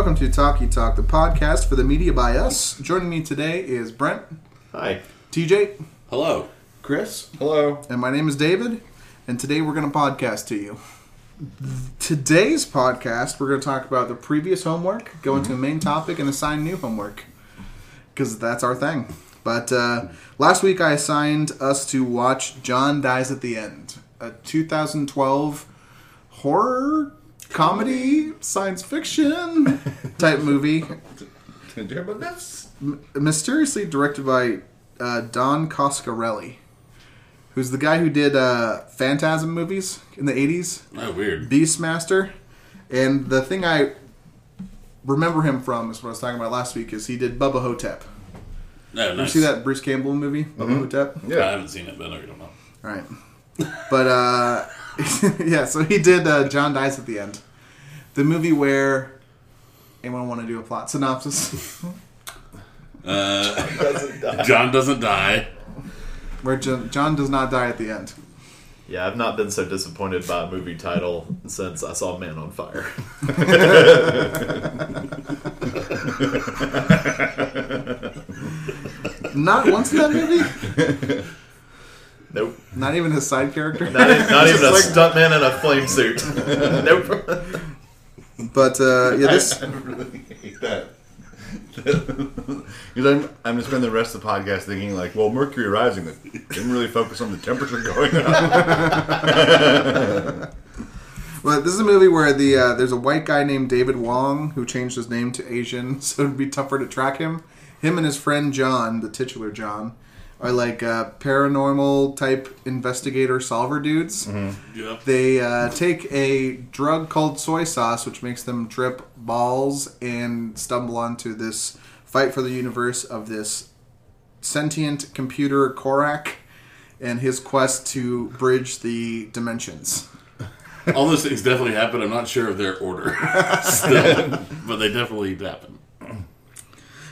Welcome to Talkie Talk, the podcast for the media by us. Joining me today is Brent. Hi. TJ. Hello. Chris. Hello. And my name is David, and today we're going to podcast to you. Today's podcast, we're going to talk about the previous homework, go into a main topic, and assign new homework, because that's our thing. But last week I assigned us to watch John Dies at the End, a 2012 horror comedy, science fiction type movie. Did you hear about this? Mysteriously directed by Don Coscarelli, who's the guy who did Phantasm movies in the 80s. Oh, weird. Beastmaster. And the thing I remember him from is what I was talking about last week is he did Bubba Hotep. Oh, nice. You see that Bruce Campbell movie, Bubba Hotep? Yeah, I haven't seen it, but I don't know. All right. But, yeah, so he did John Dies at the End. The movie where... Anyone want to do a plot synopsis? John doesn't die. John doesn't die. Where John does not die at the end. Yeah, I've not been so disappointed by a movie title since I saw Man on Fire. Not once in that movie? Nope. Not even his side character? Not even a stuntman in a flame suit. Nope. But, yeah, I really hate that. I'm just spending the rest of the podcast thinking, like, well, Mercury rising didn't really focus on the temperature going up. Well, this is a movie where there's a white guy named David Wong who changed his name to Asian, so it'd be tougher to track him. Him and his friend John, the titular John, are like paranormal type investigator solver dudes. Mm-hmm. Yeah. They take a drug called soy sauce, which makes them trip balls and stumble onto this fight for the universe of this sentient computer Korrok and his quest to bridge the dimensions. All those things definitely happen. I'm not sure of their order still, but they definitely happen.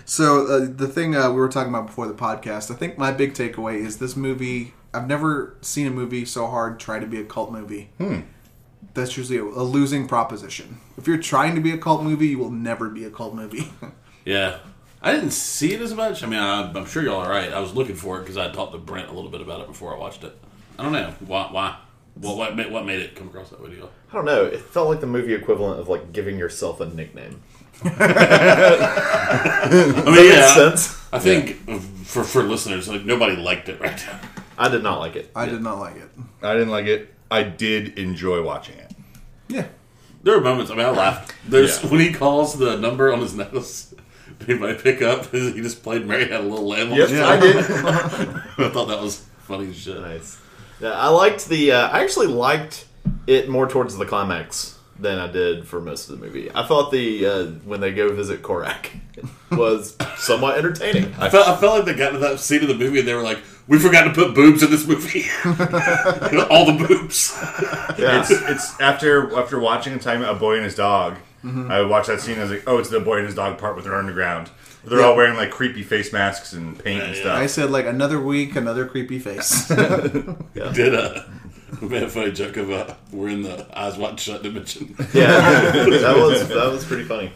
So, the thing we were talking about before the podcast, I think my big takeaway is this movie, I've never seen a movie so hard try to be a cult movie. That's usually a losing proposition. If you're trying to be a cult movie, you will never be a cult movie. Yeah. I didn't see it as much. I mean, I'm sure y'all are right. I was looking for it because I talked to Brent a little bit about it before I watched it. I don't know. Why? Well, what made it come across that way to y'all? I don't know. It felt like the movie equivalent of, like, giving yourself a nickname. I mean, yeah, makes sense. I think for listeners, like, nobody liked it, right? I did not like it. I didn't like it. I did enjoy watching it. Yeah, there are moments. I mean, I laughed. There's when he calls the number on his nose, he might pick up. He just played Mary Had a Little Lamb. Yep, yeah, I did. I thought that was funny as shit. Nice. Yeah, I liked the. I actually liked it more towards the climax than I did for most of the movie. I thought the when they go visit Korrok was somewhat entertaining. I felt like they got to that scene of the movie and they were like, we forgot to put boobs in this movie. All the boobs. Yeah. It's after watching and talking about A Boy and His Dog, I watched that scene and I was like, oh, it's the Boy and His Dog part with their underground. They're all wearing like creepy face masks and paint and stuff. I said like, another week, another creepy face. Did we made a funny joke about we're in the Eyes Wide Shut dimension. Yeah, that was pretty funny.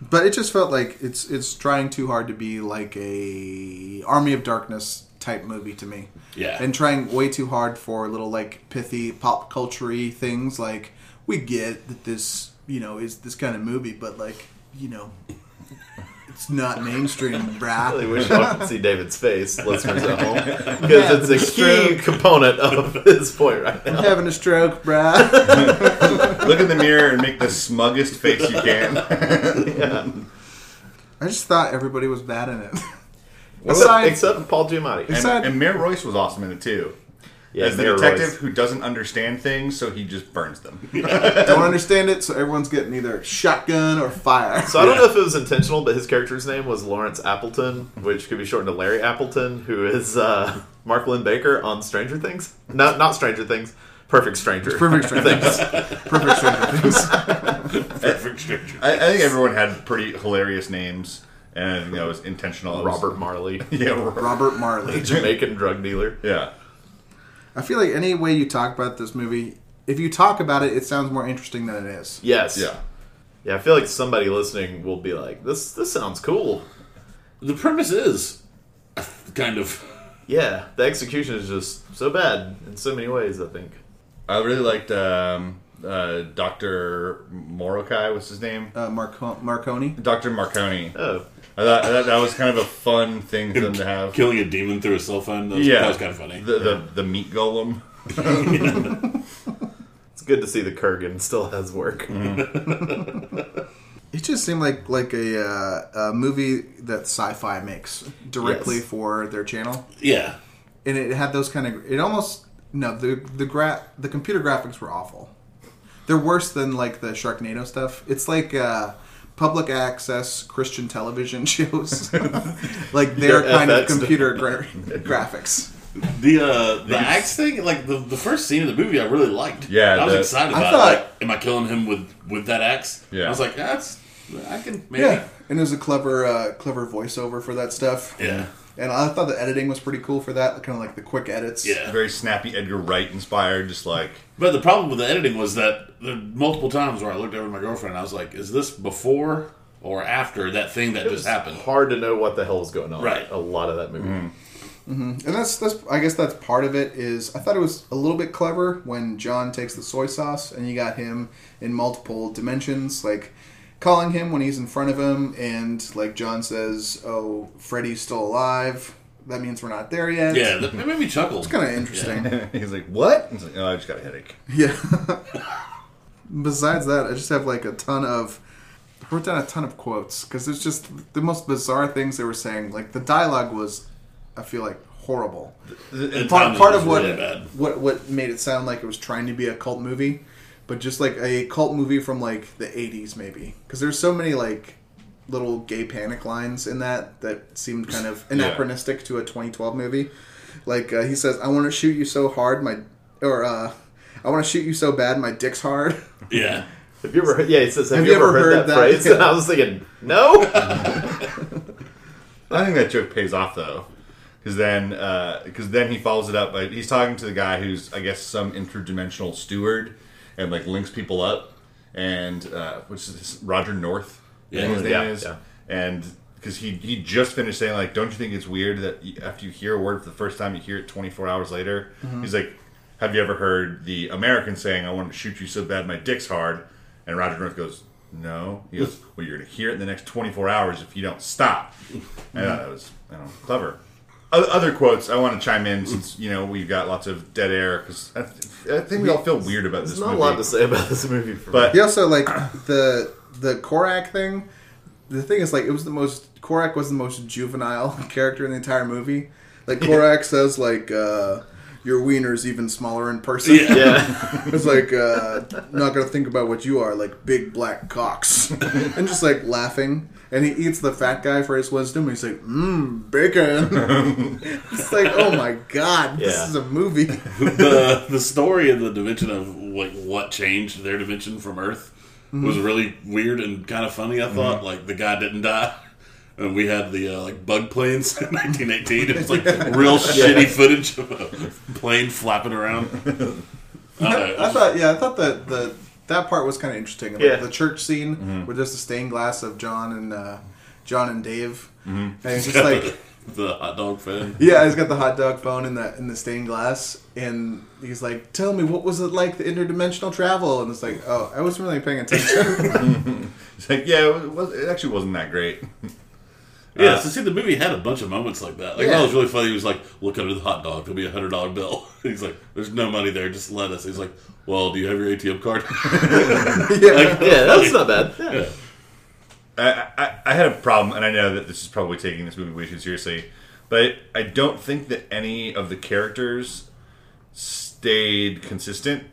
But it just felt like it's trying too hard to be like a Army of Darkness type movie to me. Yeah, and trying way too hard for little like pithy pop culture-y things. Like we get that this is this kind of movie, but like it's not mainstream, brah. I really wish I could see David's face, listeners at home. Because it's a key component of his point right now. I'm having a stroke, brah. Look in the mirror and make the smuggest face you can. Yeah. I just thought everybody was bad in it. Except Paul Giamatti. And Mayor Royce was awesome in it, too. Yeah, as the detective Royce, who doesn't understand things, so he just burns them. Yeah. Don't understand it, so everyone's getting either shotgun or fire. So I don't know if it was intentional, but his character's name was Lawrence Appleton, which could be shortened to Larry Appleton, who is Mark Lynn Baker on Stranger Things. No, not Stranger Things. Perfect Stranger Things. Perfect Stranger. I think everyone had pretty hilarious names. And it was intentional. Robert Marley. Yeah, Robert Marley. The Jamaican drug dealer. Yeah. I feel like any way you talk about this movie, if you talk about it, it sounds more interesting than it is. Yes. Yeah. Yeah, I feel like somebody listening will be like, this sounds cool. The premise is, kind of. Yeah, the execution is just so bad in so many ways, I think. I really liked Dr. Morokai, what's his name? Marconi. Dr. Marconi. Oh. I thought that was kind of a fun thing for them to have. Killing a demon through a cell phone, that was kind of funny. The meat golem. It's good to see the Kurgan still has work. Mm. It just seemed like a movie that Sci-Fi makes directly for their channel. Yeah. And it had those kind of... It almost... No, the computer graphics were awful. They're worse than, like, the Sharknado stuff. It's like public access Christian television shows. Like, they're kind of computer graphics. The axe thing, like, the first scene of the movie I really liked. Yeah. I was excited about it. Like, am I killing him with that axe? Yeah. I was like, I can maybe. Yeah. And there's a clever voiceover for that stuff. Yeah. And I thought the editing was pretty cool for that, kind of like the quick edits. Yeah. Very snappy Edgar Wright inspired, just like... But the problem with the editing was that there were multiple times where I looked over at my girlfriend and I was like, is this before or after that thing that just happened? It's hard to know what the hell is going on. Right. A lot of that movie. Mm. Mm-hmm. And that's I guess that's part of it is I thought it was a little bit clever when John takes the soy sauce and you got him in multiple dimensions, like... calling him when he's in front of him, and like John says, "Oh, Freddy's still alive. That means we're not there yet." Yeah, that made me chuckle. It's kind of interesting. Yeah. He's like, "What?" He's like, "Oh, I just got a headache." Yeah. Besides that, I just have like I wrote down a ton of quotes because it's just the most bizarre things they were saying. Like the dialogue was, I feel like, horrible. And part of really what made it sound like it was trying to be a cult movie. But just, like, a cult movie from, like, the 80s, maybe. Because there's so many, like, little gay panic lines in that seemed kind of anachronistic to a 2012 movie. Like, he says, I want to shoot you so hard, I want to shoot you so bad, my dick's hard. Yeah. Have you ever heard... Yeah, he says, have you ever heard that phrase? Yeah. And I was thinking, no? I think that joke pays off, though. Because then he follows it up by... He's talking to the guy who's, I guess, some interdimensional steward... and like links people up, and which is Roger North, his name is, and because he just finished saying like, don't you think it's weird that after you hear a word for the first time, you hear it 24 hours later? Mm-hmm. He's like, have you ever heard the American saying, I want to shoot you so bad my dick's hard? And Roger North goes, no. He goes, well, you're gonna hear it in the next 24 hours if you don't stop. Mm-hmm. And I thought that was clever. Other quotes I want to chime in since we've got lots of dead air because I think we all feel weird about this movie. There's not a lot to say about this movie, but he also like the Korrok thing. The thing is like Korrok was the most juvenile character in the entire movie. Like Korrok says like your wiener's even smaller in person. Yeah. It's like not gonna think about what you are like big black cocks and just like laughing. And he eats the fat guy for his wisdom, and he's like, bacon. It's like, oh my god, This is a movie. The story of the dimension of like what changed their dimension from Earth was really weird and kind of funny, I thought. Mm-hmm. Like, the guy didn't die. And we had the bug planes in 1918. It was like real shitty footage of a plane flapping around. I thought that that part was kind of interesting. Like the church scene with just the stained glass of John and Dave. Mm-hmm. And it's just like the hot dog phone. Yeah, he's got the hot dog phone in the stained glass, and he's like, "Tell me, what was it like the interdimensional travel?" And it's like, "Oh, I wasn't really paying attention." It's like, "Yeah, it actually wasn't that great." Yeah, the movie had a bunch of moments like that. Like, that was really funny. He was like, look under the hot dog. There'll be $100 bill. He's like, there's no money there. Just let us. He's like, well, do you have your ATM card? That's not bad. Yeah. Yeah. I had a problem, and I know that this is probably taking this movie way too seriously, but I don't think that any of the characters stayed consistent.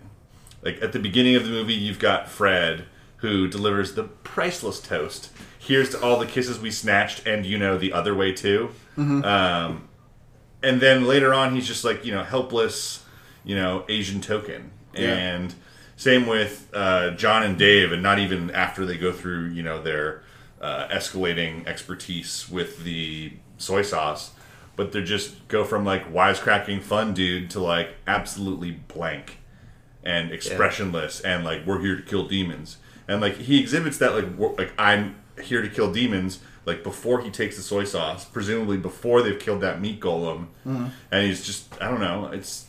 Like, at the beginning of the movie, you've got Fred, who delivers the priceless toast. Here's to all the kisses we snatched, and the other way too. Mm-hmm. And then later on, he's just like helpless, Asian token. Yeah. And same with John and Dave, and not even after they go through their escalating expertise with the soy sauce, but they just go from like wisecracking fun dude to like absolutely blank and expressionless, and like we're here to kill demons. And like he exhibits that like I'm here to kill demons, like before he takes the soy sauce, presumably before they've killed that meat golem. Mm-hmm. And he's just, I don't know, it's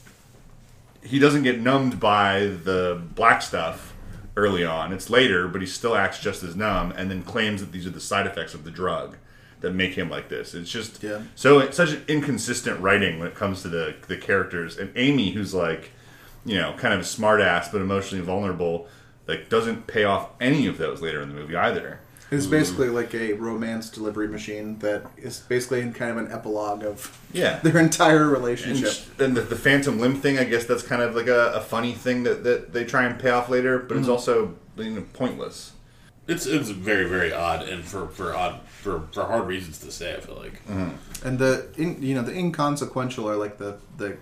he doesn't get numbed by the black stuff early on. It's later, but he still acts just as numb and then claims that these are the side effects of the drug that make him like this. It's just it's such an inconsistent writing when it comes to the characters. And Amy, who's like, you know, kind of a smart ass but emotionally vulnerable, like doesn't pay off any of those later in the movie either. It's basically like a romance delivery machine that is basically in kind of an epilogue of their entire relationship. And the phantom limb thing, I guess that's kind of like a funny thing that they try and pay off later, but it's also, you know, pointless. It's very, very odd, and for hard reasons to say, I feel like. Mm-hmm. And the inconsequential are like the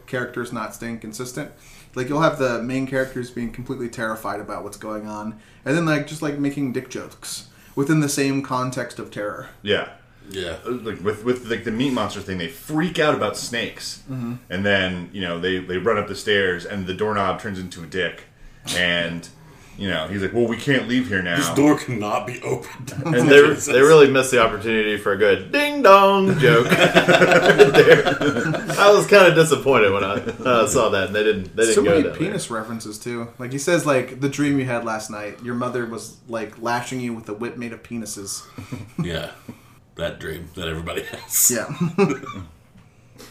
characters not staying consistent. Like, you'll have the main characters being completely terrified about what's going on, and then like just like making dick jokes within the same context of terror. Yeah. Yeah. Like with like the meat monster thing, they freak out about snakes. Mm-hmm. And then, you know, they run up the stairs and the doorknob turns into a dick. And, you know, he's like, well, we can't leave here now. This door cannot be opened. And they really missed the opportunity for a good ding-dong joke. I was kind of disappointed when I saw that. And they didn't so many go that penis way. References, too. Like, he says, like, the dream you had last night, your mother was, like, lashing you with a whip made of penises. Yeah. That dream that everybody has. Yeah.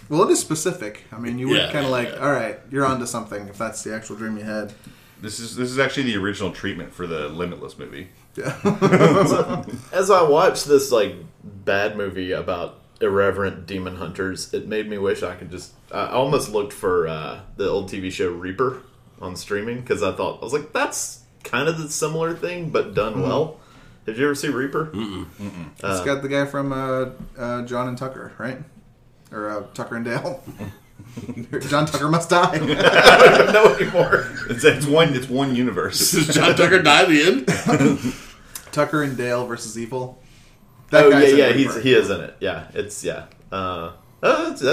Well, it is specific. I mean, you would kind of like, all right, you're onto something if that's the actual dream you had. This is actually the original treatment for the Limitless movie. Yeah. So, as I watched this like bad movie about irreverent demon hunters, it made me wish I could just. I almost looked for the old TV show Reaper on streaming because I was like, that's kind of the similar thing but done well. Did you ever see Reaper? Mm-mm. Mm-mm. It's got the guy from John and Tucker, right? Or Tucker and Dale. John Tucker must die. I don't know anymore. It's one universe. Does John Tucker die at the end? Tucker and Dale versus Evil. He is in it. Yeah, it's that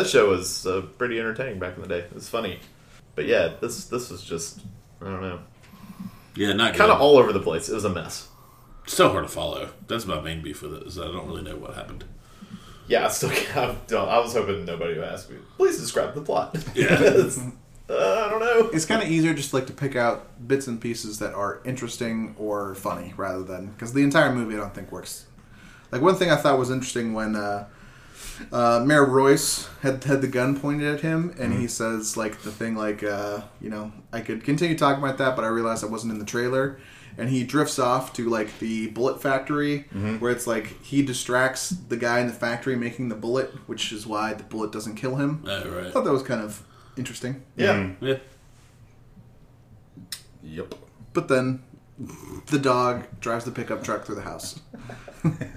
show was pretty entertaining back in the day. It was funny, but yeah, this was just I don't know. Yeah, not kind of all over the place. It was a mess. So hard to follow. That's my main beef with it. Is I don't really know what happened. Yeah, I was hoping nobody would ask me, please describe the plot. Yeah. I don't know. It's kind of easier just like to pick out bits and pieces that are interesting or funny rather than... Because the entire movie I don't think works. Like one thing I thought was interesting when Mayor Royce had the gun pointed at him and he says like the thing like, you know, I could continue talking about that but I realized I wasn't in the trailer. And he drifts off to, like, the bullet factory, where it's, like, he distracts the guy in the factory making the bullet, which is why the bullet doesn't kill him. Oh, right. I thought that was kind of interesting. Yeah. Mm-hmm. Yeah. Yep. But then the dog drives the pickup truck through the house.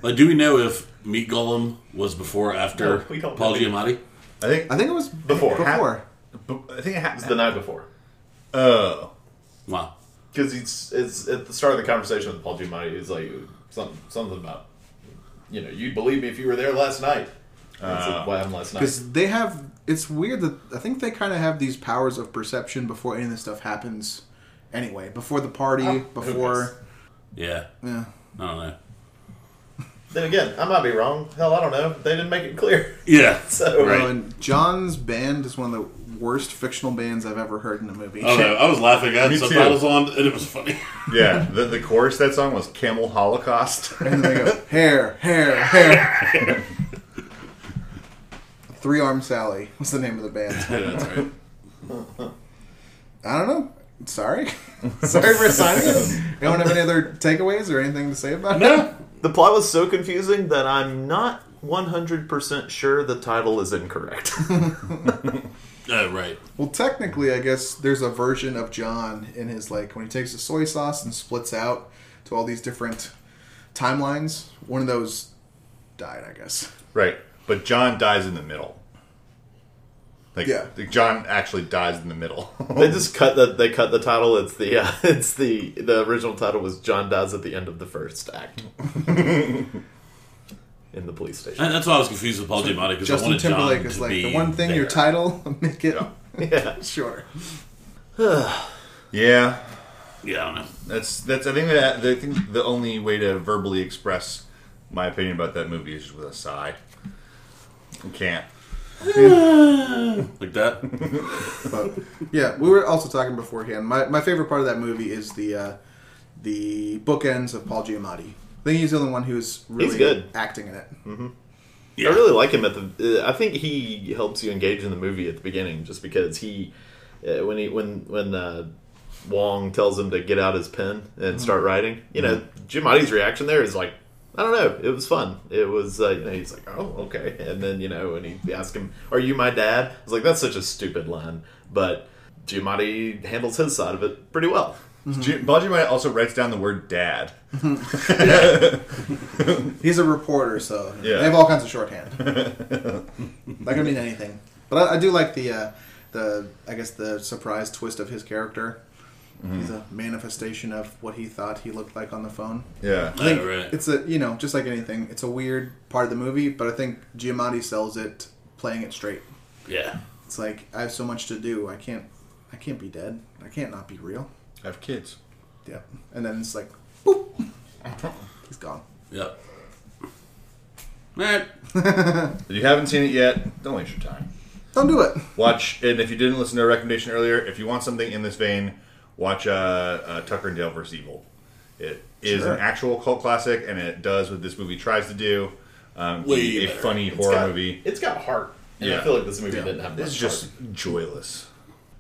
Like, do we know if Meat Golem was before or after Paul Giamatti? I think it was before. I think it happens the night before. Oh. Wow. Because it's at the start of the conversation with Paul Giamatti, he's like, something about, you know, you'd believe me if you were there last night. Like, what happened last night? Because they have, it's weird that, I think they kind of have these powers of perception before any of this stuff happens anyway. Before the party, before... Yeah. I don't know. Then again, I might be wrong. Hell, I don't know. They didn't make it clear. Yeah. So, right. And John's band is one of the... worst fictional bands I've ever heard in a movie. Oh, no. I was laughing at subtitles on, and it was funny. Yeah, the chorus of that song was Camel Holocaust. And they go, hair. Three Arm Sally was the name of the band. Yeah, that's right. I don't know. Sorry for assigning it. Anyone have any other takeaways or anything to say about it? No. The plot was so confusing that I'm not 100% sure the title is incorrect. Right. Well, technically, I guess there's a version of John in his, like, when he takes the soy sauce and splits out to all these different timelines. One of those died, I guess. Right. But John dies in the middle. Like John actually dies in the middle. They just cut the title. It's the original title was John Dies at the End of the First Act. In the police station. And that's why I was confused with Paul Giamatti because I wanted John to be Justin Timberlake is like the one thing there. Your title make it. Yeah. Sure. Yeah. Yeah, I don't know. That's. I think the only way to verbally express my opinion about that movie is just with a sigh. I can't. Like that. But, yeah, we were also talking beforehand. My favorite part of that movie is the bookends of Paul Giamatti. I think he's the only one who's really good acting in it. Mm-hmm. Yeah. I really like him. I think he helps you engage in the movie at the beginning, just because when Wong tells him to get out his pen and start writing. You know, Giamatti's reaction there is like, I don't know, it was fun. It was, he's like, oh, okay. And then, when he asks him, are you my dad? I was like, that's such a stupid line. But Giamatti handles his side of it pretty well. Mm-hmm. Paul Giamatti also writes down the word dad. He's a reporter, so they have all kinds of shorthand. That could mean anything. But I do like the surprise twist of his character. Mm-hmm. He's a manifestation of what he thought he looked like on the phone. Yeah. I think it's a, just like anything, it's a weird part of the movie, but I think Giamatti sells it playing it straight. Yeah. It's like, I have so much to do. I can't be dead. I can't not be real. I have kids. Yeah. And then it's like, boop. He's gone. Yep. If you haven't seen it yet, don't waste your time. Don't do it. Watch, and if you didn't listen to our recommendation earlier, if you want something in this vein, watch Tucker and Dale vs. Evil. It is an actual cult classic, and it does what this movie tries to do. A funny horror movie. It's got heart, and I feel like this movie didn't have much heart. It's just joyless.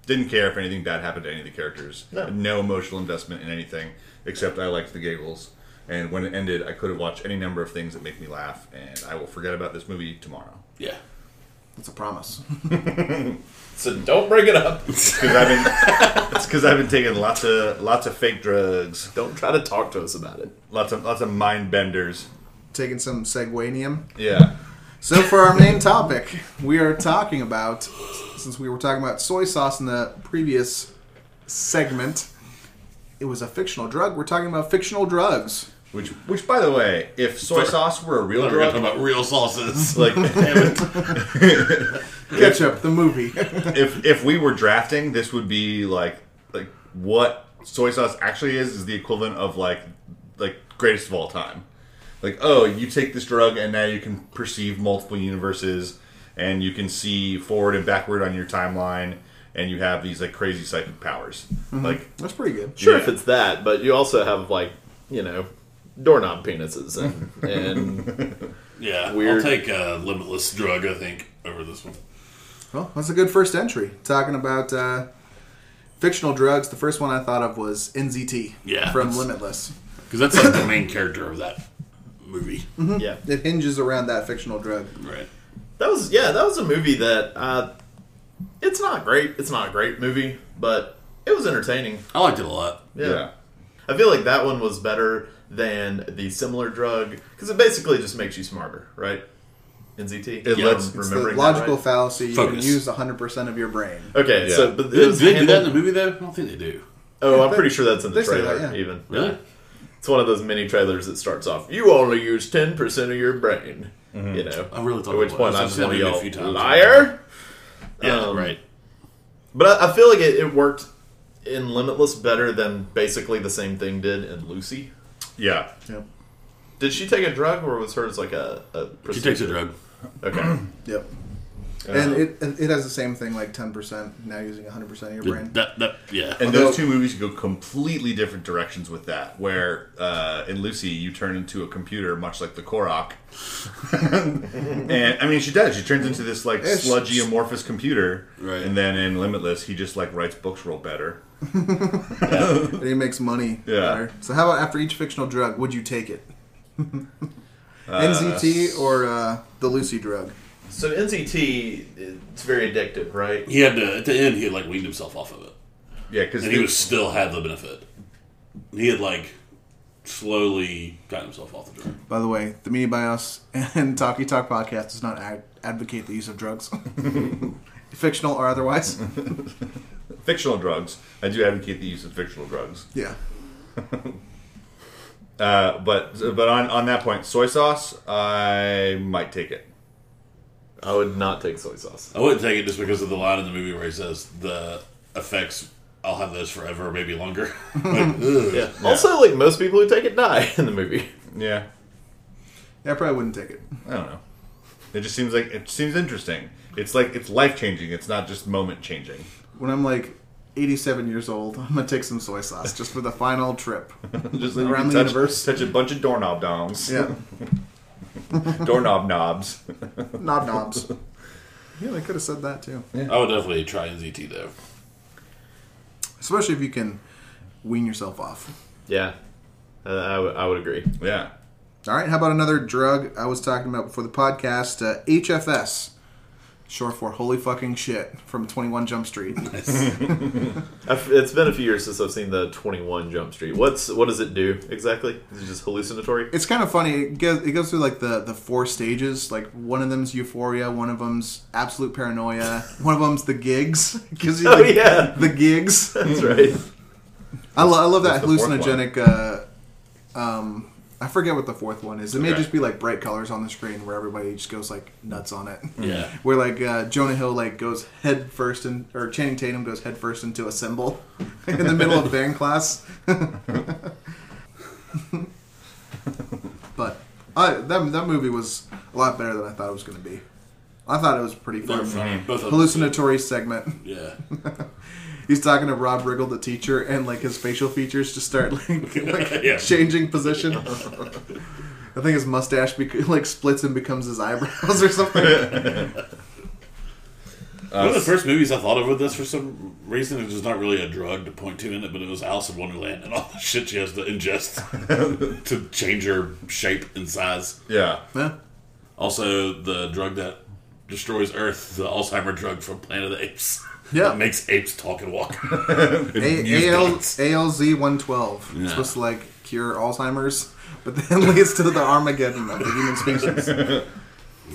Didn't care if anything bad happened to any of the characters. No emotional investment in anything, except I liked the giggles. And when it ended, I could have watched any number of things that make me laugh, and I will forget about this movie tomorrow. Yeah. It's a promise. So don't bring it up. It's because I've been taking lots of fake drugs. Don't try to talk to us about it. Lots of mind benders. Taking some Segwanium. Yeah. So for our main topic, we are talking about, since we were talking about soy sauce in the previous segment, it was a fictional drug. We're talking about fictional drugs. Which, by the way, if soy sauce were a real drug, we're talking about real sauces. Like, damn it. Ketchup, the movie. If we were drafting, this would be like what soy sauce actually is the equivalent of like greatest of all time. Like, oh, you take this drug and now you can perceive multiple universes and you can see forward and backward on your timeline. And you have these like crazy psychic powers. Mm-hmm. Like, that's pretty good. Sure, if it's that, but you also have doorknob penises and yeah, weird. I'll take a Limitless drug, I think, over this one. Well, that's a good first entry. Talking about fictional drugs, the first one I thought of was NZT from Limitless. Because that's like the main character of that movie. Mm-hmm. Yeah. It hinges around that fictional drug. Right. That was a movie that, it's not great. It's not a great movie, but it was entertaining. I liked it a lot. Yeah. I feel like that one was better than the similar drug, because it basically just makes you smarter, right? NZT. It lets remembering the logical fallacy. Focus. You can use 100% of your brain. Okay, so... But do they do that in the movie, though? I don't think they do. Oh, I'm pretty sure that's in the trailer, even. Really? Yeah. It's one of those mini trailers that starts off, you only use 10% of your brain. Mm-hmm. I really thought at which point I'm one of y'all, liar? Yeah, right. But I feel like it worked in Limitless better than basically the same thing did in Lucy. Yeah. Yep. Did she take a drug, or was hers like a procedure? She takes a drug. Okay. Yep. And it has the same thing, like 10%, now using 100% of your brain. Yeah. And those two movies go completely different directions with that, where in Lucy, you turn into a computer, much like the Korrok. And, I mean, she does. She turns into this, like, sludgy, amorphous computer. Right. And then in Limitless, he just, like, writes books real better. And he makes money better. So how about after each fictional drug, would you take it? NZT or the Lucy drug? So NZT, it's very addictive, right? He had to, at the end, he had, like, weaned himself off of it. Yeah, because... And he still had the benefit. He had, like, slowly gotten himself off the drug. By the way, the Media Bios and Talkie Talk podcast does not advocate the use of drugs. Fictional or otherwise. Fictional drugs. I do advocate the use of fictional drugs. Yeah. But on that point, soy sauce, I might take it. I would not take soy sauce. I wouldn't take it just because of the line in the movie where he says the effects I'll have those forever, or maybe longer. Yeah. Also, like, most people who take it die in the movie. Yeah. Yeah, I probably wouldn't take it. I don't know. It just seems like, it seems interesting. It's like, it's life-changing. It's not just moment-changing. When I'm like 87 years old, I'm going to take some soy sauce just for the final trip. Just like around the universe. Touch a bunch of doorknob dongs. Yeah. Doorknob knobs. Knob knobs. Yeah, they could have said that too. Yeah. I would definitely try NZT though. Especially if you can wean yourself off. Yeah. I would agree. Yeah. All right, how about another drug I was talking about before the podcast? HFS, short for Holy Fucking Shit, from 21 Jump Street. Nice. It's been a few years since I've seen the 21 Jump Street. What does it do exactly? Is it just hallucinatory? It's kind of funny. It goes through like the four stages. Like one of them's euphoria, one of them's absolute paranoia, one of them's the gigs. It gives you the gigs. That's right. I love that hallucinogenic. I forget what the fourth one is. It may just be like bright colors on the screen where everybody just goes like nuts on it. Yeah. Where like Jonah Hill like goes head first in, or Channing Tatum goes head first into a symbol in the middle of band class. But that movie was a lot better than I thought it was going to be. I thought it was pretty funny. Hallucinatory segment. Yeah. He's talking to Rob Riggle, the teacher, and like his facial features just start like changing position. I think his mustache splits and becomes his eyebrows or something. One of the first movies I thought of with this for some reason, it was not really a drug to point to in it, but it was Alice in Wonderland and all the shit she has to ingest to change her shape and size. Yeah. Also, the drug that destroys Earth, the Alzheimer drug from Planet of the Apes. Yeah, it makes apes talk and walk. ALZ-112. It's supposed to like cure Alzheimer's, but then leads to the Armageddon of the human species.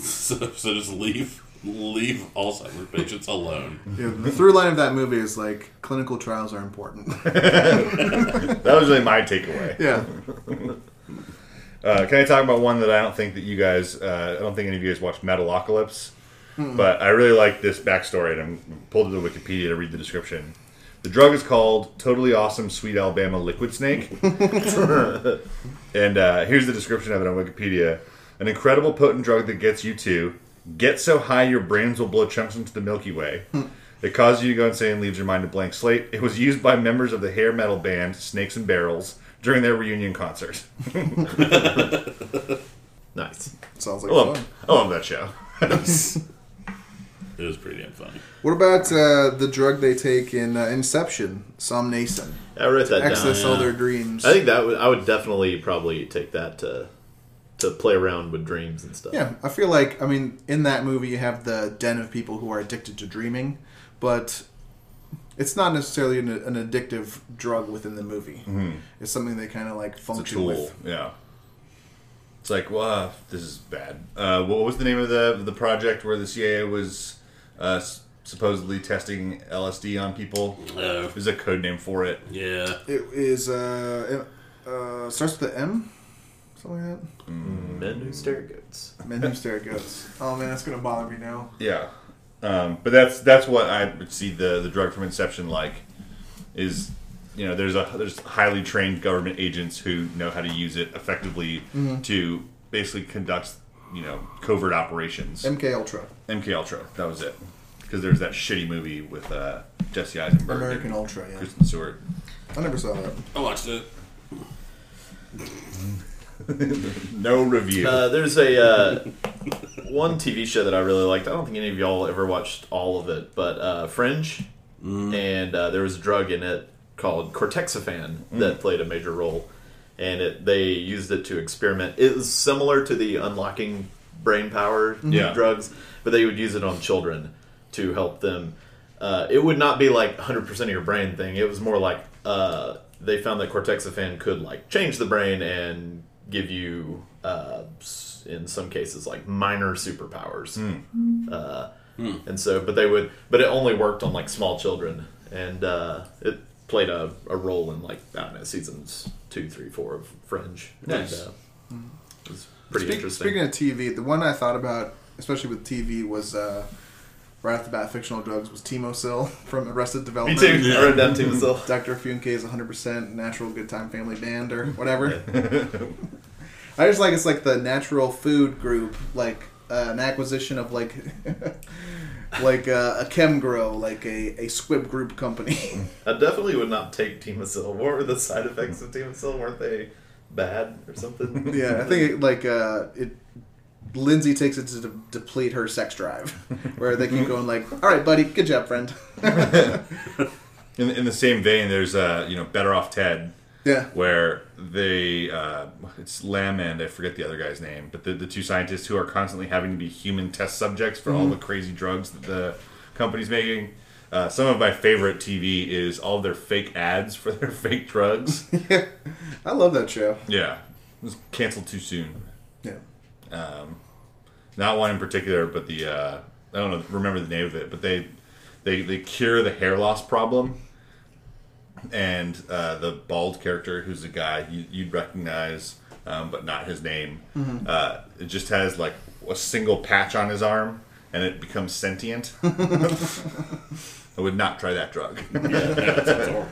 So just leave Alzheimer's patients alone. Yeah, the through line of that movie is like clinical trials are important. That was really my takeaway. Yeah. Can I talk about one that I don't think that you guys? I don't think any of you guys watched Metalocalypse. Mm-mm. But I really like this backstory, and I pulled to the Wikipedia to read the description. The drug is called Totally Awesome Sweet Alabama Liquid Snake. And here's the description of it on Wikipedia. An incredible potent drug that gets you to get so high your brains will blow chunks into the Milky Way. It causes you to go insane and leaves your mind a blank slate. It was used by members of the hair metal band Snakes and Barrels during their reunion concert. Nice. Sounds like fun. I love that show. It was pretty damn funny. What about the drug they take in Inception, Somnacin? I wrote that down. Access all their dreams. I think that I would definitely probably take that to play around with dreams and stuff. Yeah, I feel like, in that movie you have the den of people who are addicted to dreaming, but it's not necessarily an addictive drug within the movie. Mm-hmm. It's something they kind of like function with. It's a tool, yeah. It's like, this is bad. What was the name of the project where the CIA was supposedly testing LSD on people? There's a code name for it. Yeah. It is, starts with an M? Something like that? Men Who Stare at Goats. Men Who Stare at Goats. Oh, man, that's going to bother me now. Yeah. But that's what I would see the drug from Inception like, is... You know, there's highly trained government agents who know how to use it effectively to basically conduct, covert operations. MK Ultra. That was it. Because there was that shitty movie with Jesse Eisenberg. American Ultra, yeah. Kristen Stewart. I never saw that. I watched it. No review. There's a one TV show that I really liked. I don't think any of y'all ever watched all of it, but Fringe. Mm. And there was a drug in it called Cortexiphan that played a major role, and they used it to experiment. It was similar to the unlocking brain power drugs, but they would use it on children to help them. It would not be like 100% of your brain thing. It was more like they found that Cortexiphan could like change the brain and give you, in some cases, like minor superpowers. And so, but it only worked on like small children, and it played a role in, like, I don't know, seasons 2, 3, 4 of Fringe. Nice. And it was pretty interesting. Speaking of TV, the one I thought about, especially with TV, was right off the bat, fictional drugs was Thymosil from Arrested Development. Me too. Yeah. I read that Thymosil. Dr. Fuenke's 100% natural good time family band or whatever. I just like, it's like the natural food group, like an acquisition of like like a chem grow, like a squib group company. I definitely would not take Thymosil. What were the side effects of Thymosil? Weren't they bad or something? Yeah, I think Lindsay takes it to deplete her sex drive, where they keep going like, all right, buddy, good job, friend. In the same vein, there's Better Off Ted. Yeah. Where they, it's Lam and I forget the other guy's name, but the two scientists who are constantly having to be human test subjects for all the crazy drugs that the company's making. Some of my favorite TV is all their fake ads for their fake drugs. Yeah. I love that show. Yeah. It was canceled too soon. Yeah. Not one in particular, but I don't know, remember the name of it, but they cure the hair loss problem. And the bald character, who's a guy you'd recognize, but not his name, it just has like a single patch on his arm, and it becomes sentient. I would not try that drug. Yeah, that sounds horrible.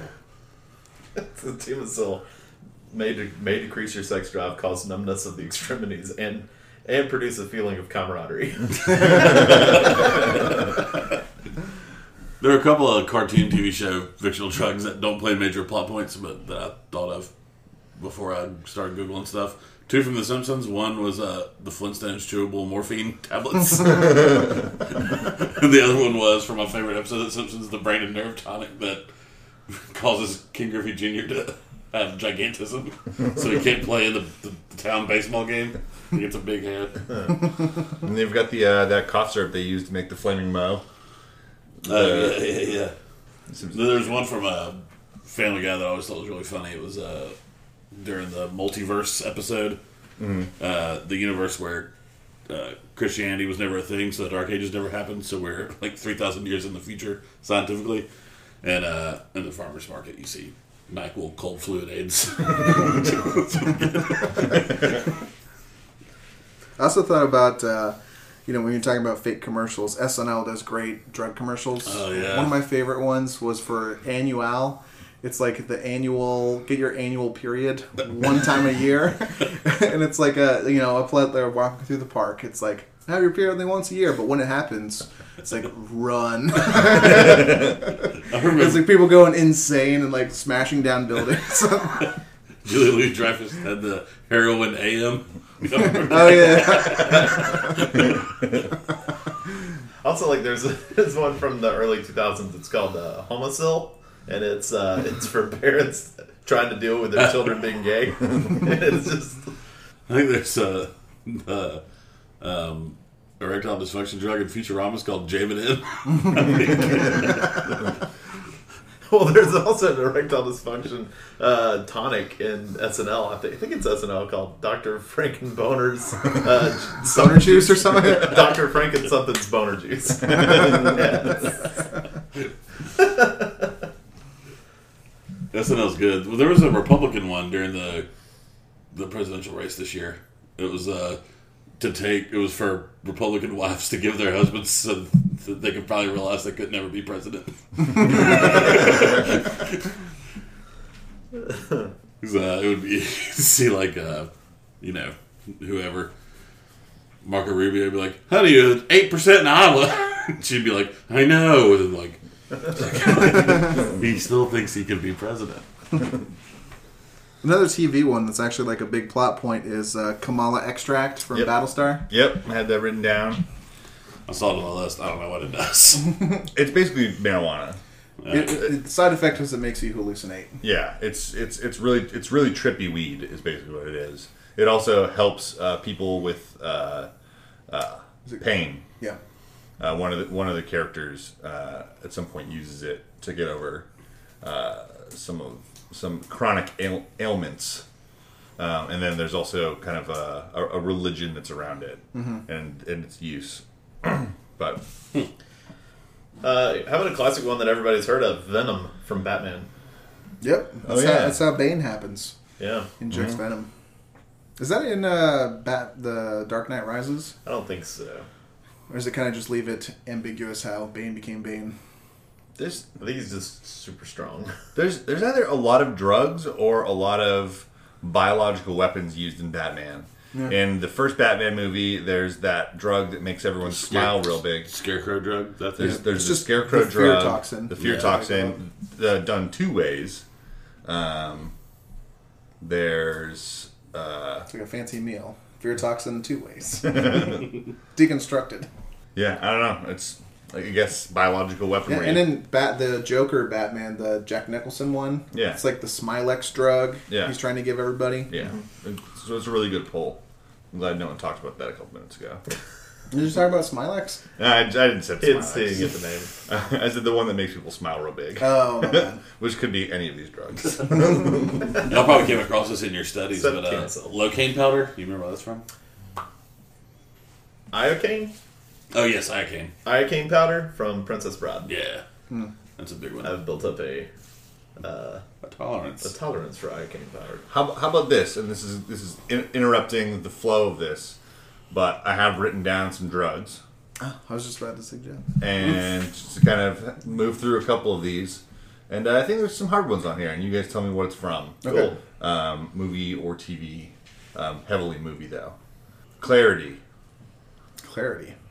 The Thymosil may decrease your sex drive, cause numbness of the extremities, and produce a feeling of camaraderie. There are a couple of cartoon TV show fictional drugs that don't play major plot points, but that I thought of before I started Googling stuff. Two from The Simpsons. One was the Flintstones chewable morphine tablets. And the other one was, from my favorite episode of The Simpsons, the brain and nerve tonic that causes King Griffey Jr. to have gigantism. So he can't play in the town baseball game. He gets a big head. And they've got the that cough syrup they use to make the Flaming Moe. There's one from a Family Guy that I always thought was really funny. It was during the multiverse episode, the universe where Christianity was never a thing, so the Dark Ages never happened, so we're like 3,000 years in the future, scientifically. And in the farmer's market, you see NyQuil cold fluid aids. I also thought about... when you're talking about fake commercials, SNL does great drug commercials. Oh, yeah. One of my favorite ones was for Annual. It's like get your annual period one time a year. And it's like a pleb they're walking through the park. It's like, have your period only once a year, but when it happens, it's like, run. It's like people going insane and like smashing down buildings. Julia Louis-Dreyfus had the heroin AM. Oh yeah. Also, like, there's one from the early 2000s. It's called Homosil, and it's for parents trying to deal with their children being gay. It's just, I think there's erectile dysfunction drug in Futurama's called Jamin. Well, there's also an erectile dysfunction tonic in SNL. I think it's SNL called Dr. Frankenboner's boner juice or something. Dr. Franken something's boner juice. SNL's good. Well, there was a Republican one during the presidential race this year. It was it was for Republican wives to give their husbands some. That they could probably realize they could never be president. It would be see like whoever Marco Rubio would be like, honey, 8% in Iowa. She'd be like, I know, and like he still thinks he can be president. Another TV one that's actually like a big plot point is Kamala Extract from Battlestar. Yep, I had that written down. I saw it on the list. I don't know what it does. It's basically marijuana. The side effect is it makes you hallucinate. Yeah, it's really trippy weed is basically what it is. It also helps people with pain. Yeah. One of the characters at some point uses it to get over some chronic ailments. And then there's also kind of a religion that's around it and its use. But how about a classic one that everybody's heard of? Venom from Batman. Yep. That's how Bane happens. Yeah. Injects Venom. Is that in the Dark Knight Rises? I don't think so. Or does it kind of just leave it ambiguous how Bane became Bane? I think he's just super strong. There's either a lot of drugs or a lot of biological weapons used in Batman. Yeah. In the first Batman movie, there's that drug that makes everyone smile real big. Scarecrow drug? That's it. There's the scarecrow drug. The fear toxin. The fear toxin. Done two ways. There's... it's like a fancy meal. Fear toxin two ways. Deconstructed. Yeah, I don't know. It's... I guess biological weaponry. And then the Joker Batman, the Jack Nicholson one. Yeah. It's like the Smilex drug he's trying to give everybody. Yeah. Mm-hmm. So it's a really good poll. I'm glad no one talked about that a couple minutes ago. Did you talk about Smilex? No, I didn't say Smilex. It's the name. I said the one that makes people smile real big. Oh, okay. Which could be any of these drugs. Y'all probably came across this in your studies, Iocane powder. Do you remember where that's from? Iocane? Oh, yes, Iocane. Iocane powder from Princess Bride. Yeah. Mm. That's a big one. I've built up a tolerance. A tolerance for Iocane powder. How about this? And this is interrupting the flow of this, but I have written down some drugs. Oh, I was just about to suggest. And just to kind of move through a couple of these. And I think there's some hard ones on here, and you guys tell me what it's from. Okay. Cool. Movie or TV. Heavily movie, though. Clarity.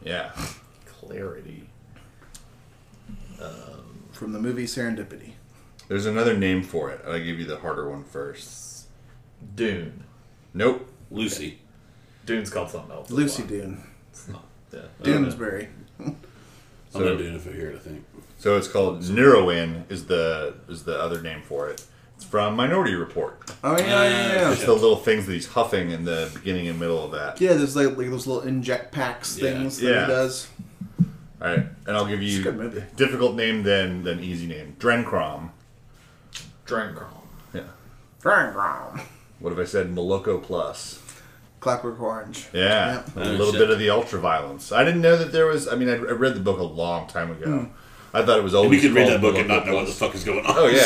Yeah. Clarity. From the movie Serendipity. There's another name for it. I'll give you the harder one first. Dune. Nope. Lucy. Okay. Dune's called something else. Lucy Dune. It's not. Yeah. Doonesbury. I'm not doing it for here, I think. So it's called Neuroin is the other name for it. It's from Minority Report. Oh, yeah. Just the little things that he's huffing in the beginning and middle of that. Yeah, there's like those little inject packs things that he does. All right, and I'll give you a difficult name then easy name. Drencrom. Yeah. Drencrom. What if I said Moloko plus? Clockwork Orange. Yeah, yep. A little bit of the ultraviolence. I didn't know that there was... I mean, I read the book a long time ago. Mm. I thought it was always... And you could read that book and not know what the fuck is going on. Oh, yeah.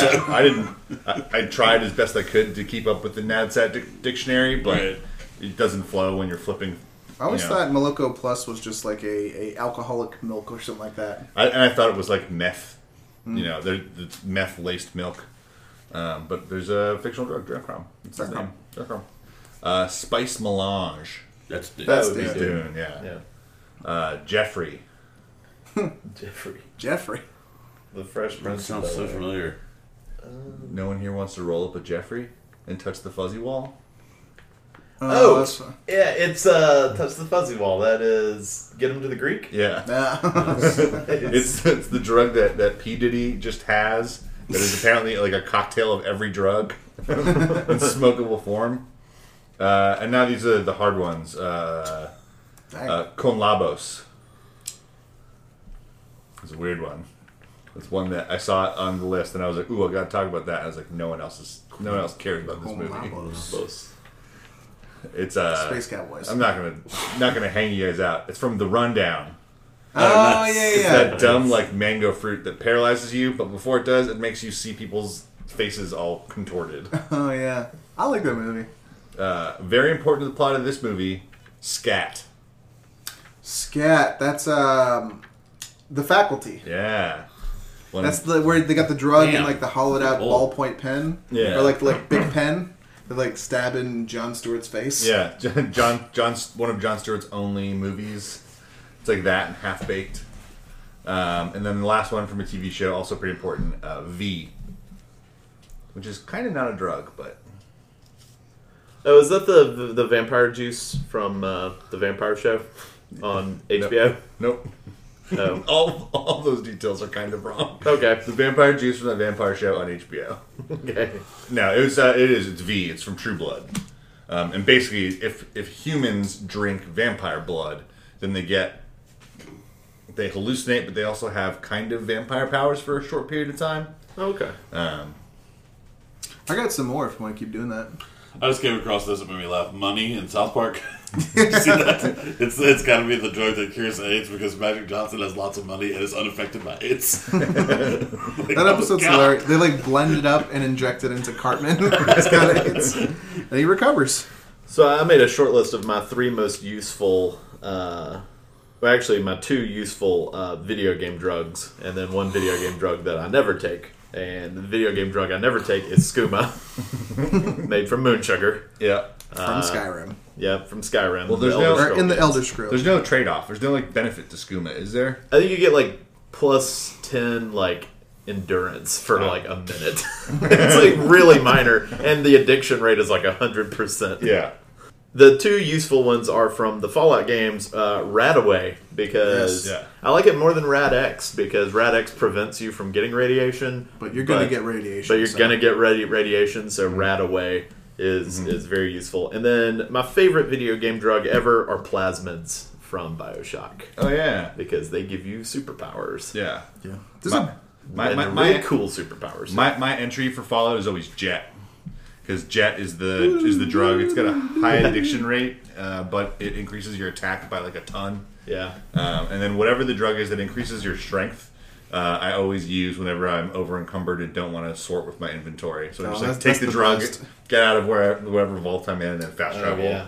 So. I tried as best I could to keep up with the NADSAT dictionary, but it doesn't flow when you're flipping. I always thought Moloko Plus was just like a alcoholic milk or something like that. I thought it was like meth. Mm. You know, it's meth-laced milk. But there's a fictional drug, Drencrom. It's Drencrom. Spice Melange. That's Dune. Yeah. Jeffrey. The Fresh Prince. Sounds so familiar. No one here wants to roll up a Jeffrey and touch the fuzzy wall? It's touch the fuzzy wall. That is get him to the Greek? Yeah. It's the drug that P. Diddy just has that is apparently like a cocktail of every drug in smokable form. And now these are the hard ones. Con Labos. It's a weird one. It's one that I saw it on the list, and I was like, "Ooh, I gotta talk about that." And I was like, "No one else cares about this movie." It's Space Cowboys. I'm not gonna hang you guys out. It's from The Rundown. Oh yeah. That dumb like mango fruit that paralyzes you, but before it does, it makes you see people's faces all contorted. Oh yeah, I like that movie. Very important to the plot of this movie. Scat. That's The Faculty. Yeah. That's where they got the drug and like the hollowed out ballpoint pen. Yeah. Or like big pen. They're like stabbing Jon Stewart's face. Yeah. John's one of Jon Stewart's only movies. It's like that and Half Baked. And then the last one from a TV show, also pretty important, V. Which is kind of not a drug, but... Oh, is that the vampire juice from the vampire show on HBO? Nope. No. All those details are kind of wrong. Okay. The vampire juice from the vampire show on HBO. Okay. No, it's V. It's from True Blood. And basically, if humans drink vampire blood, then they hallucinate, but they also have kind of vampire powers for a short period of time. Okay. I got some more if you want to keep doing that. I just came across this that made me laugh. Money in South Park. You see that? It's got to be the drug that cures AIDS because Magic Johnson has lots of money and is unaffected by AIDS. That episode's hilarious. They like blend it up and inject it into Cartman. He's got AIDS. And he recovers. So I made a short list of my three most useful Well, actually, my two useful video game drugs, and then one video game drug that I never take. And the video game drug I never take is skooma, made from moon sugar. Yeah, from Skyrim. Yeah, from Skyrim. Well, there's no in the Elder Scrolls. There's no trade-off. There's no like benefit to skooma, is there? I think you get like plus 10 like endurance for like a minute. It's like really minor, and the addiction rate is like 100%. Yeah. The two useful ones are from the Fallout games, Radaway, because I like it more than Rad-X, because Rad-X prevents you from getting radiation. But you're going to get radiation. But you're going to get radiation, so Radaway is very useful. And then my favorite video game drug ever are plasmids from BioShock. Oh, yeah. Because they give you superpowers. Yeah. Yeah. My cool superpowers. My entry for Fallout is always Jet. Because Jet is the drug. It's got a high addiction rate, but it increases your attack by like a ton. Yeah. And then whatever the drug is that increases your strength, I always use whenever I'm over encumbered and don't want to sort with my inventory. So I just like take the drug, get out of wherever vault I'm in, and then fast travel. Yeah,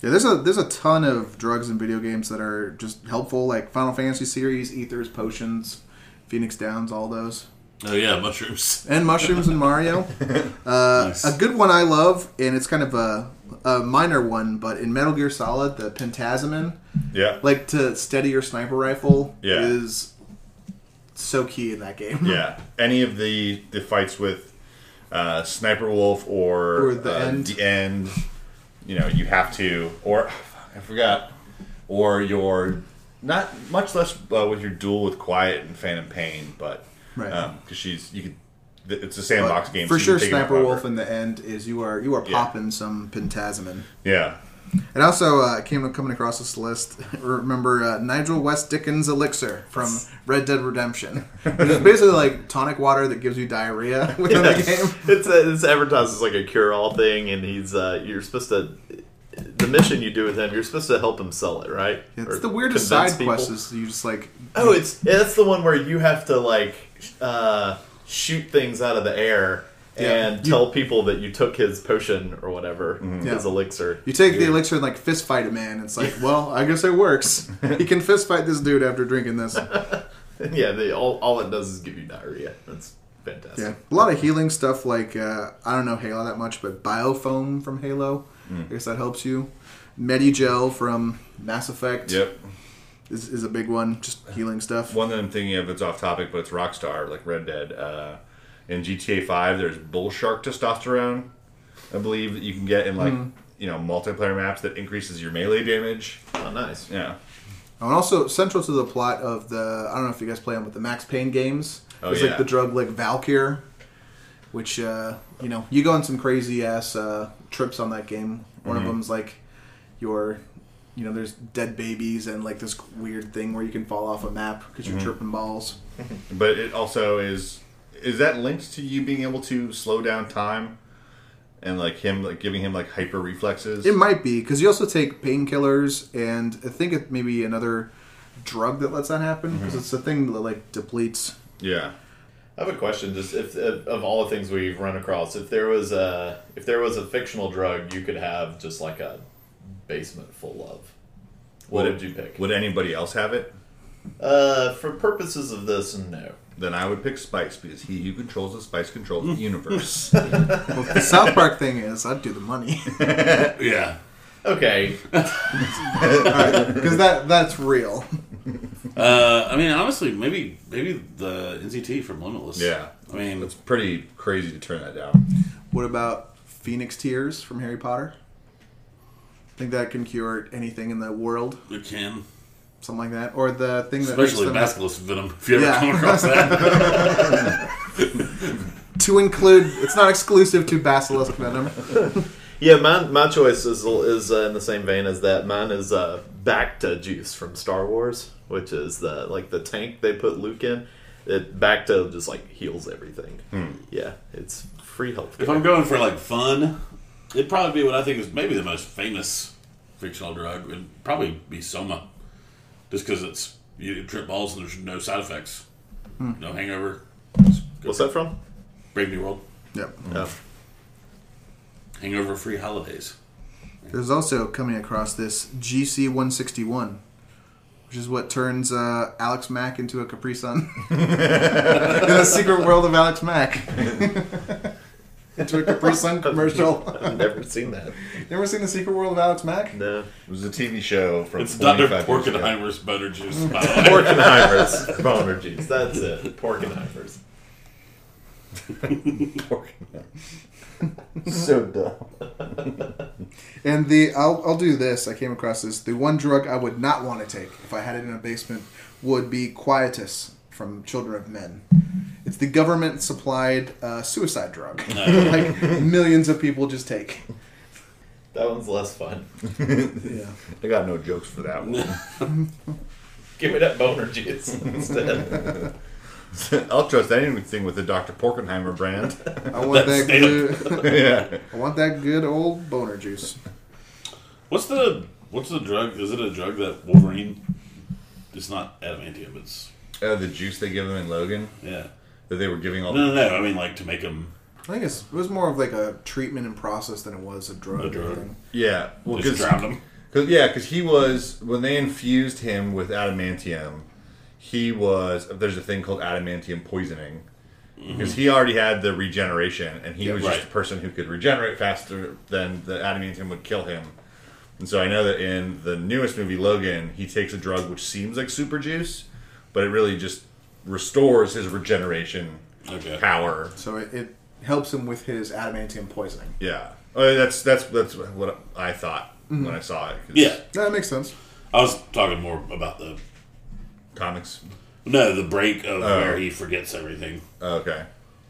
there's a ton of drugs in video games that are just helpful, like Final Fantasy series, ethers, potions, Phoenix Downs, all those. Oh yeah, mushrooms. And mushrooms in Mario. Nice. A good one I love, and it's kind of a minor one, but in Metal Gear Solid, the Phantasm, like to steady your sniper rifle is so key in that game. Yeah. Any of the fights with Sniper Wolf or the End. The End, you know, you have to, or I forgot, or your not much less with your duel with Quiet and Phantom Pain, but right, because it's a sandbox game. For sure, Sniper Wolf in the End is you are popping some Phantasmin. Yeah, and also coming across this list. Remember Nigel West Dickens Elixir from Red Dead Redemption, which is basically like tonic water that gives you diarrhea within the game. It's advertised as like a cure-all thing, and he's you're supposed to. The mission you do with him, you're supposed to help him sell it, right? Yeah, it's the weirdest side quest is you just like... Oh, that's the one where you have to like shoot things out of the air and tell people that you took his potion or whatever, his elixir. You take the elixir and like fist fight a man. It's like, well, I guess it works. He can fist fight this dude after drinking this. Yeah, all it does is give you diarrhea. That's fantastic. Yeah, a lot of healing stuff like, I don't know Halo that much, but biofoam from Halo. I guess that helps you. Medigel from Mass Effect is a big one. Just healing stuff. One that I'm thinking of, it's off topic, but it's Rockstar, like Red Dead. In GTA 5, there's bull shark testosterone, I believe, that you can get in like multiplayer maps that increases your melee damage. Oh, nice. Yeah. And also, central to the plot of the... I don't know if you guys play them, but the Max Payne games. Oh, it's like the drug like Valkyr, which... you go on some crazy ass trips on that game. One of them's like there's dead babies and like this weird thing where you can fall off a map because you're tripping balls. But it also is that linked to you being able to slow down time and like him like giving him like hyper reflexes? It might be because you also take painkillers and I think it may be another drug that lets that happen because it's the thing that like depletes. Yeah. I have a question. Just if of all the things we've run across, if there was a fictional drug you could have just like a basement full of, what would you pick? Would anybody else have it? For purposes of this, no. Then I would pick spice because he who controls the spice controls the universe. Well, the South Park thing is, I'd do the money. Yeah. Okay. Because that's real. I mean, honestly, maybe the NZT from Limitless. Yeah. I mean, it's pretty crazy to turn that down. What about Phoenix Tears from Harry Potter? I think that can cure anything in the world. It can. Something like that. Or the thing that... Especially Basilisk Venom, if you ever come across that. To include... It's not exclusive to Basilisk Venom. Yeah, my choice is in the same vein as that. Mine is Bacta juice from Star Wars, which is the tank they put Luke in. Bacta just like heals everything. Yeah, it's free healthcare. If I'm going for like fun, it'd probably be what I think is maybe the most famous fictional drug. It'd probably be Soma, just because you trip balls and there's no side effects, no hangover. What's that from? Brave New World. Yep. Hangover-free holidays. There's also coming across this GC-161 which is what turns Alex Mack into a Capri Sun. In the secret world of Alex Mack. Into a Capri Sun commercial. I've never seen that. You ever seen The Secret World of Alex Mack? No. It was a TV show from 45 years ago. It's Dr. Porkenheimer's Boner Juice. Porkenheimer's Boner Juice. That's it. Porkenheimer's. Porkenheimer's. So dumb. And the, I'll do this. I came across this. The one drug I would not want to take if I had it in a basement would be Quietus from Children of Men. It's the government-supplied suicide drug. No. Like, millions of people just take. That one's less fun. Yeah. I got no jokes for that one. Give me that boner juice instead. I'll trust anything with the Dr. Porkenheimer brand. I want that good. Yeah. I want that good old boner juice. What's the drug? Is it a drug that Wolverine? It's not adamantium. It's the juice they give him in Logan. Yeah. That they were giving all No. I mean, like, to make them... I think it was more of, like, a treatment and process than it was a drug. A drug. Thing. Yeah. Well, just drowned him? Because he was... When they infused him with adamantium, he was... There's a thing called adamantium poisoning. Mm-hmm. Because he already had the regeneration, and he was just a person who could regenerate faster than the adamantium would kill him. And so I know that in the newest movie, Logan, he takes a drug which seems like super juice, but it really just... restores his regeneration power. So it helps him with his adamantium poisoning. Yeah. I mean, that's what I thought when I saw it. Yeah. That makes sense. I was talking more about the... Comics? No, the break of where he forgets everything. Okay.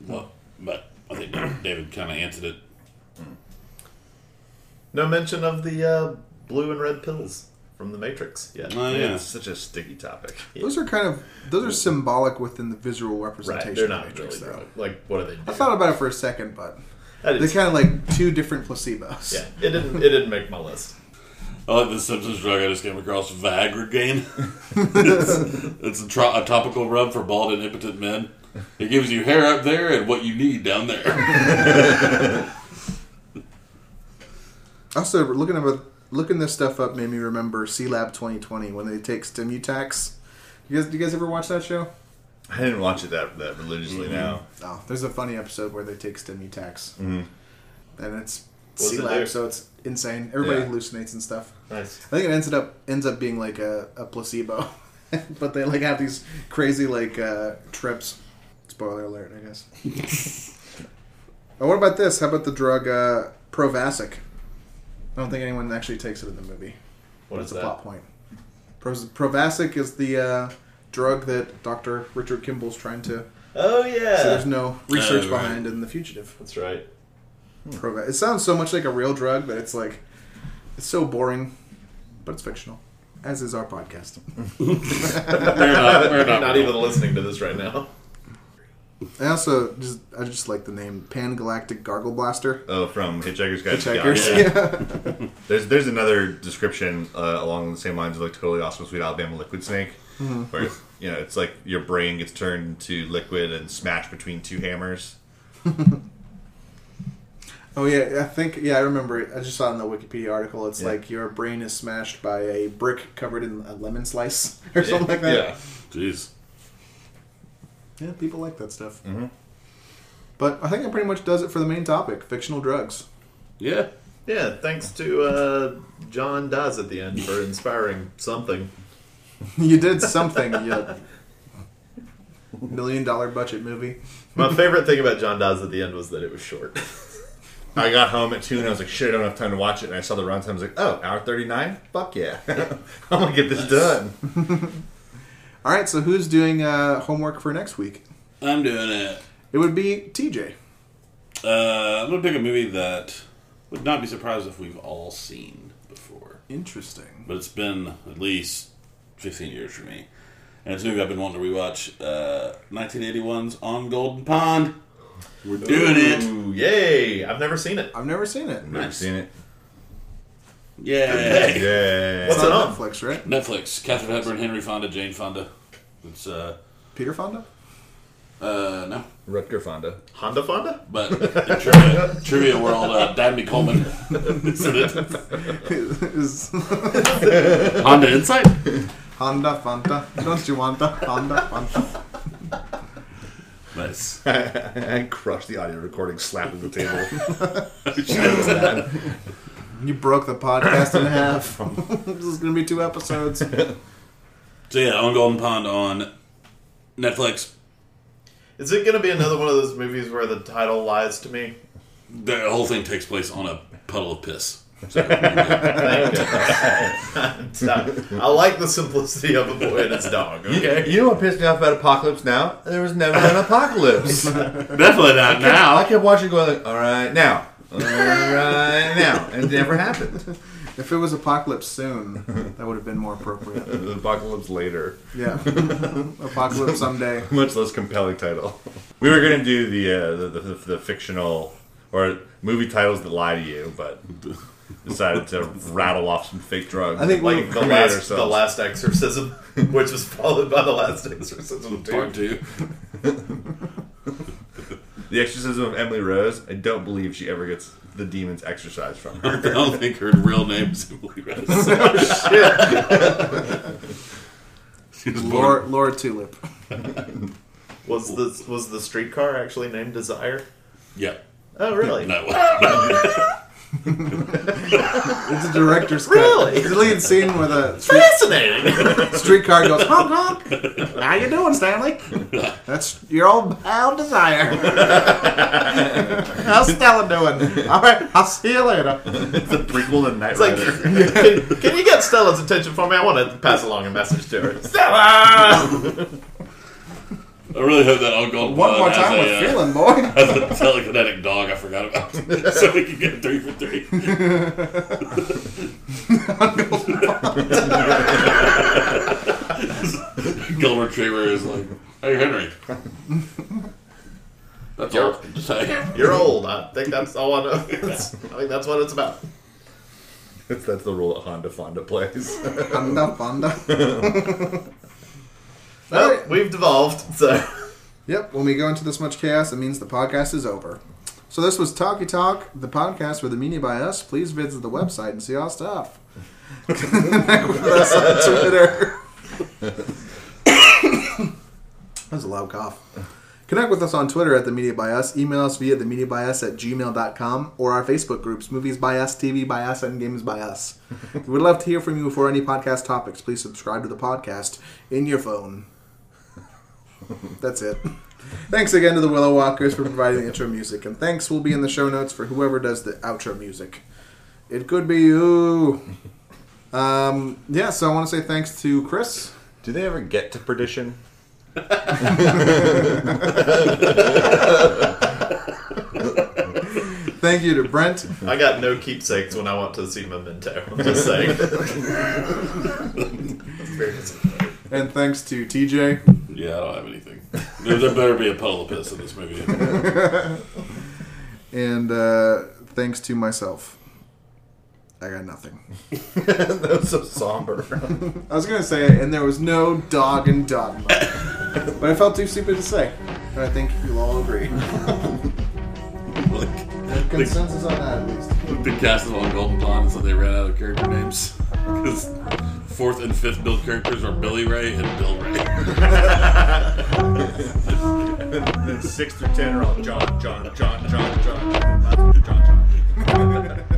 Well, but I think David kind of answered it. No mention of the blue and red pills. From the Matrix, it's such a sticky topic. Yeah. Those are symbolic within the visual representation. Right. They're not of the Matrix, really though. Like, what are they doing? I thought about it for a second, but they're kind of like two different placebos. Yeah, it didn't make my list. I like the Simpsons drug I just came across, Viagra Gain. It's a topical rub for bald and impotent men. It gives you hair up there and what you need down there. Also, looking this stuff up made me remember C-Lab 2020 when they take Stimutax. You guys ever watch that show? I didn't watch it that religiously now. Oh, there's a funny episode where they take Stimutax. Mm-hmm. And it's C-Lab, so it's insane. Everybody hallucinates and stuff. Nice. I think it ends up being like a placebo. But they like have these crazy like trips. Spoiler alert, I guess. Oh, what about this? How about the drug Provasic? I don't think anyone actually takes it in the movie. What's the plot point? Provasic is the drug that Dr. Richard Kimball's trying to... Oh, yeah. So there's no research behind in The Fugitive. That's right. It sounds so much like a real drug that it's like... It's so boring, but it's fictional. As is our podcast. We're not even listening to this right now. I also just like the name Pan-Galactic Gargle Blaster. Oh, from Hitchhiker's Guide to the Galaxy. Yeah. There's another description along the same lines of like Totally Awesome Sweet Alabama Liquid Snake, where it's like your brain gets turned into liquid and smashed between two hammers. Oh yeah, I remember it. I just saw it in the Wikipedia article. It's like your brain is smashed by a brick covered in a lemon slice or something like that. Yeah, jeez. Yeah, people like that stuff. Mm-hmm. But I think that pretty much does it for the main topic, fictional drugs. Yeah. Yeah, thanks to John Dies at the End for inspiring something. You did something, $1 million budget movie. My favorite thing about John Dies at the End was that it was short. I got home at 2 and I was like, shit, I don't have time to watch it. And I saw the runtime. I was like, oh, hour 39? Fuck yeah. I'm going to get this done. All right, so who's doing homework for next week? I'm doing it. It would be TJ. I'm going to pick a movie that would not be surprised if we've all seen before. Interesting. But it's been at least 15 years for me. And it's a movie I've been wanting to rewatch, 1981's On Golden Pond. We're doing it. Yay. I've never seen it. I've never seen it. Yay. What's it on? Netflix, right? Netflix. Catherine Hepburn, Henry Fonda, Jane Fonda. It's Peter Fonda? No. Rutger Fonda. Honda Fonda? But in trivia world, Dabney Coleman. Isn't it? Honda Insight? Honda, Fanta. Don't you want that? Honda, Fanta. Nice. I crushed the audio recording, slapping the table. You broke the podcast in half. This is going to be 2 episodes. So yeah, on Golden Pond on Netflix. Is it going to be another one of those movies where the title lies to me? The whole thing takes place on a puddle of piss. So, I like the simplicity of a boy and his dog. Okay, you know what pissed me off about Apocalypse Now? There was never an apocalypse. Definitely not now. I kept watching, going, like, all right now, and it never happened. If it was Apocalypse Soon, that would have been more appropriate. Apocalypse Later. Yeah. Apocalypse Someday. Much less compelling title. We were going to do the fictional or movie titles that lie to you, but decided to rattle off some fake drugs. I think like the last exorcism, which was followed by the last exorcism part 2. The exorcism of Emily Rose. I don't believe she ever gets the demons exorcised from her. I don't think her real name is Emily Rose. Oh shit! Laura Tulip. Was the streetcar actually named Desire? Yeah. Oh really? No. It's a director's cut. Really? It's a lead scene with a fascinating streetcar goes honk honk. How you doing, Stanley? That's your old pal Desire. How's Stella doing? All right, I'll see you later. It's a prequel to Night Rider. Can you get Stella's attention for me? I want to pass along a message to her. Stella. I really hope that I'll go one more time with feeling, boy. As a telekinetic dog I forgot about. So we can get 3 for 3. Golden Retriever is like, hey, Henry. That's all I have to say. You're old. I think that's all I know. I think that's what it's about. That's the role that Honda Fonda plays. Honda Fonda. Well, we've devolved, so... Yep, when we go into this much chaos, it means the podcast is over. So this was Talkie Talk, the podcast for the media by us. Please visit the website and see our stuff. Connect with us on Twitter. That was a loud cough. Connect with us on Twitter at The Media by Us. Email us via themediabyus@gmail.com or our Facebook groups, Movies by Us, TV by Us, and Games by Us. We'd love to hear from you for any podcast topics. Please subscribe to the podcast in your phone. That's it. Thanks again to the Willow Walkers for providing the intro music, and thanks will be in the show notes for whoever does the outro music. It could be you. So I want to say thanks to Chris. Do they ever get to perdition? Thank you to Brent. I got no keepsakes when I want to see Memento. I'm just saying. And thanks to TJ. Yeah, I don't have anything. There better be a puddle of piss in this movie. And thanks to myself. I got nothing. That was so somber. I was going to say, and there was no dog and dogma. But I felt too stupid to say. But I think you'll all agree. Like, consensus on that, at least. The cast is on Golden Pond, so they ran out of character names. Because 4th and 5th build characters are Billy Ray and Bill Ray. And 6 through 10 are all John.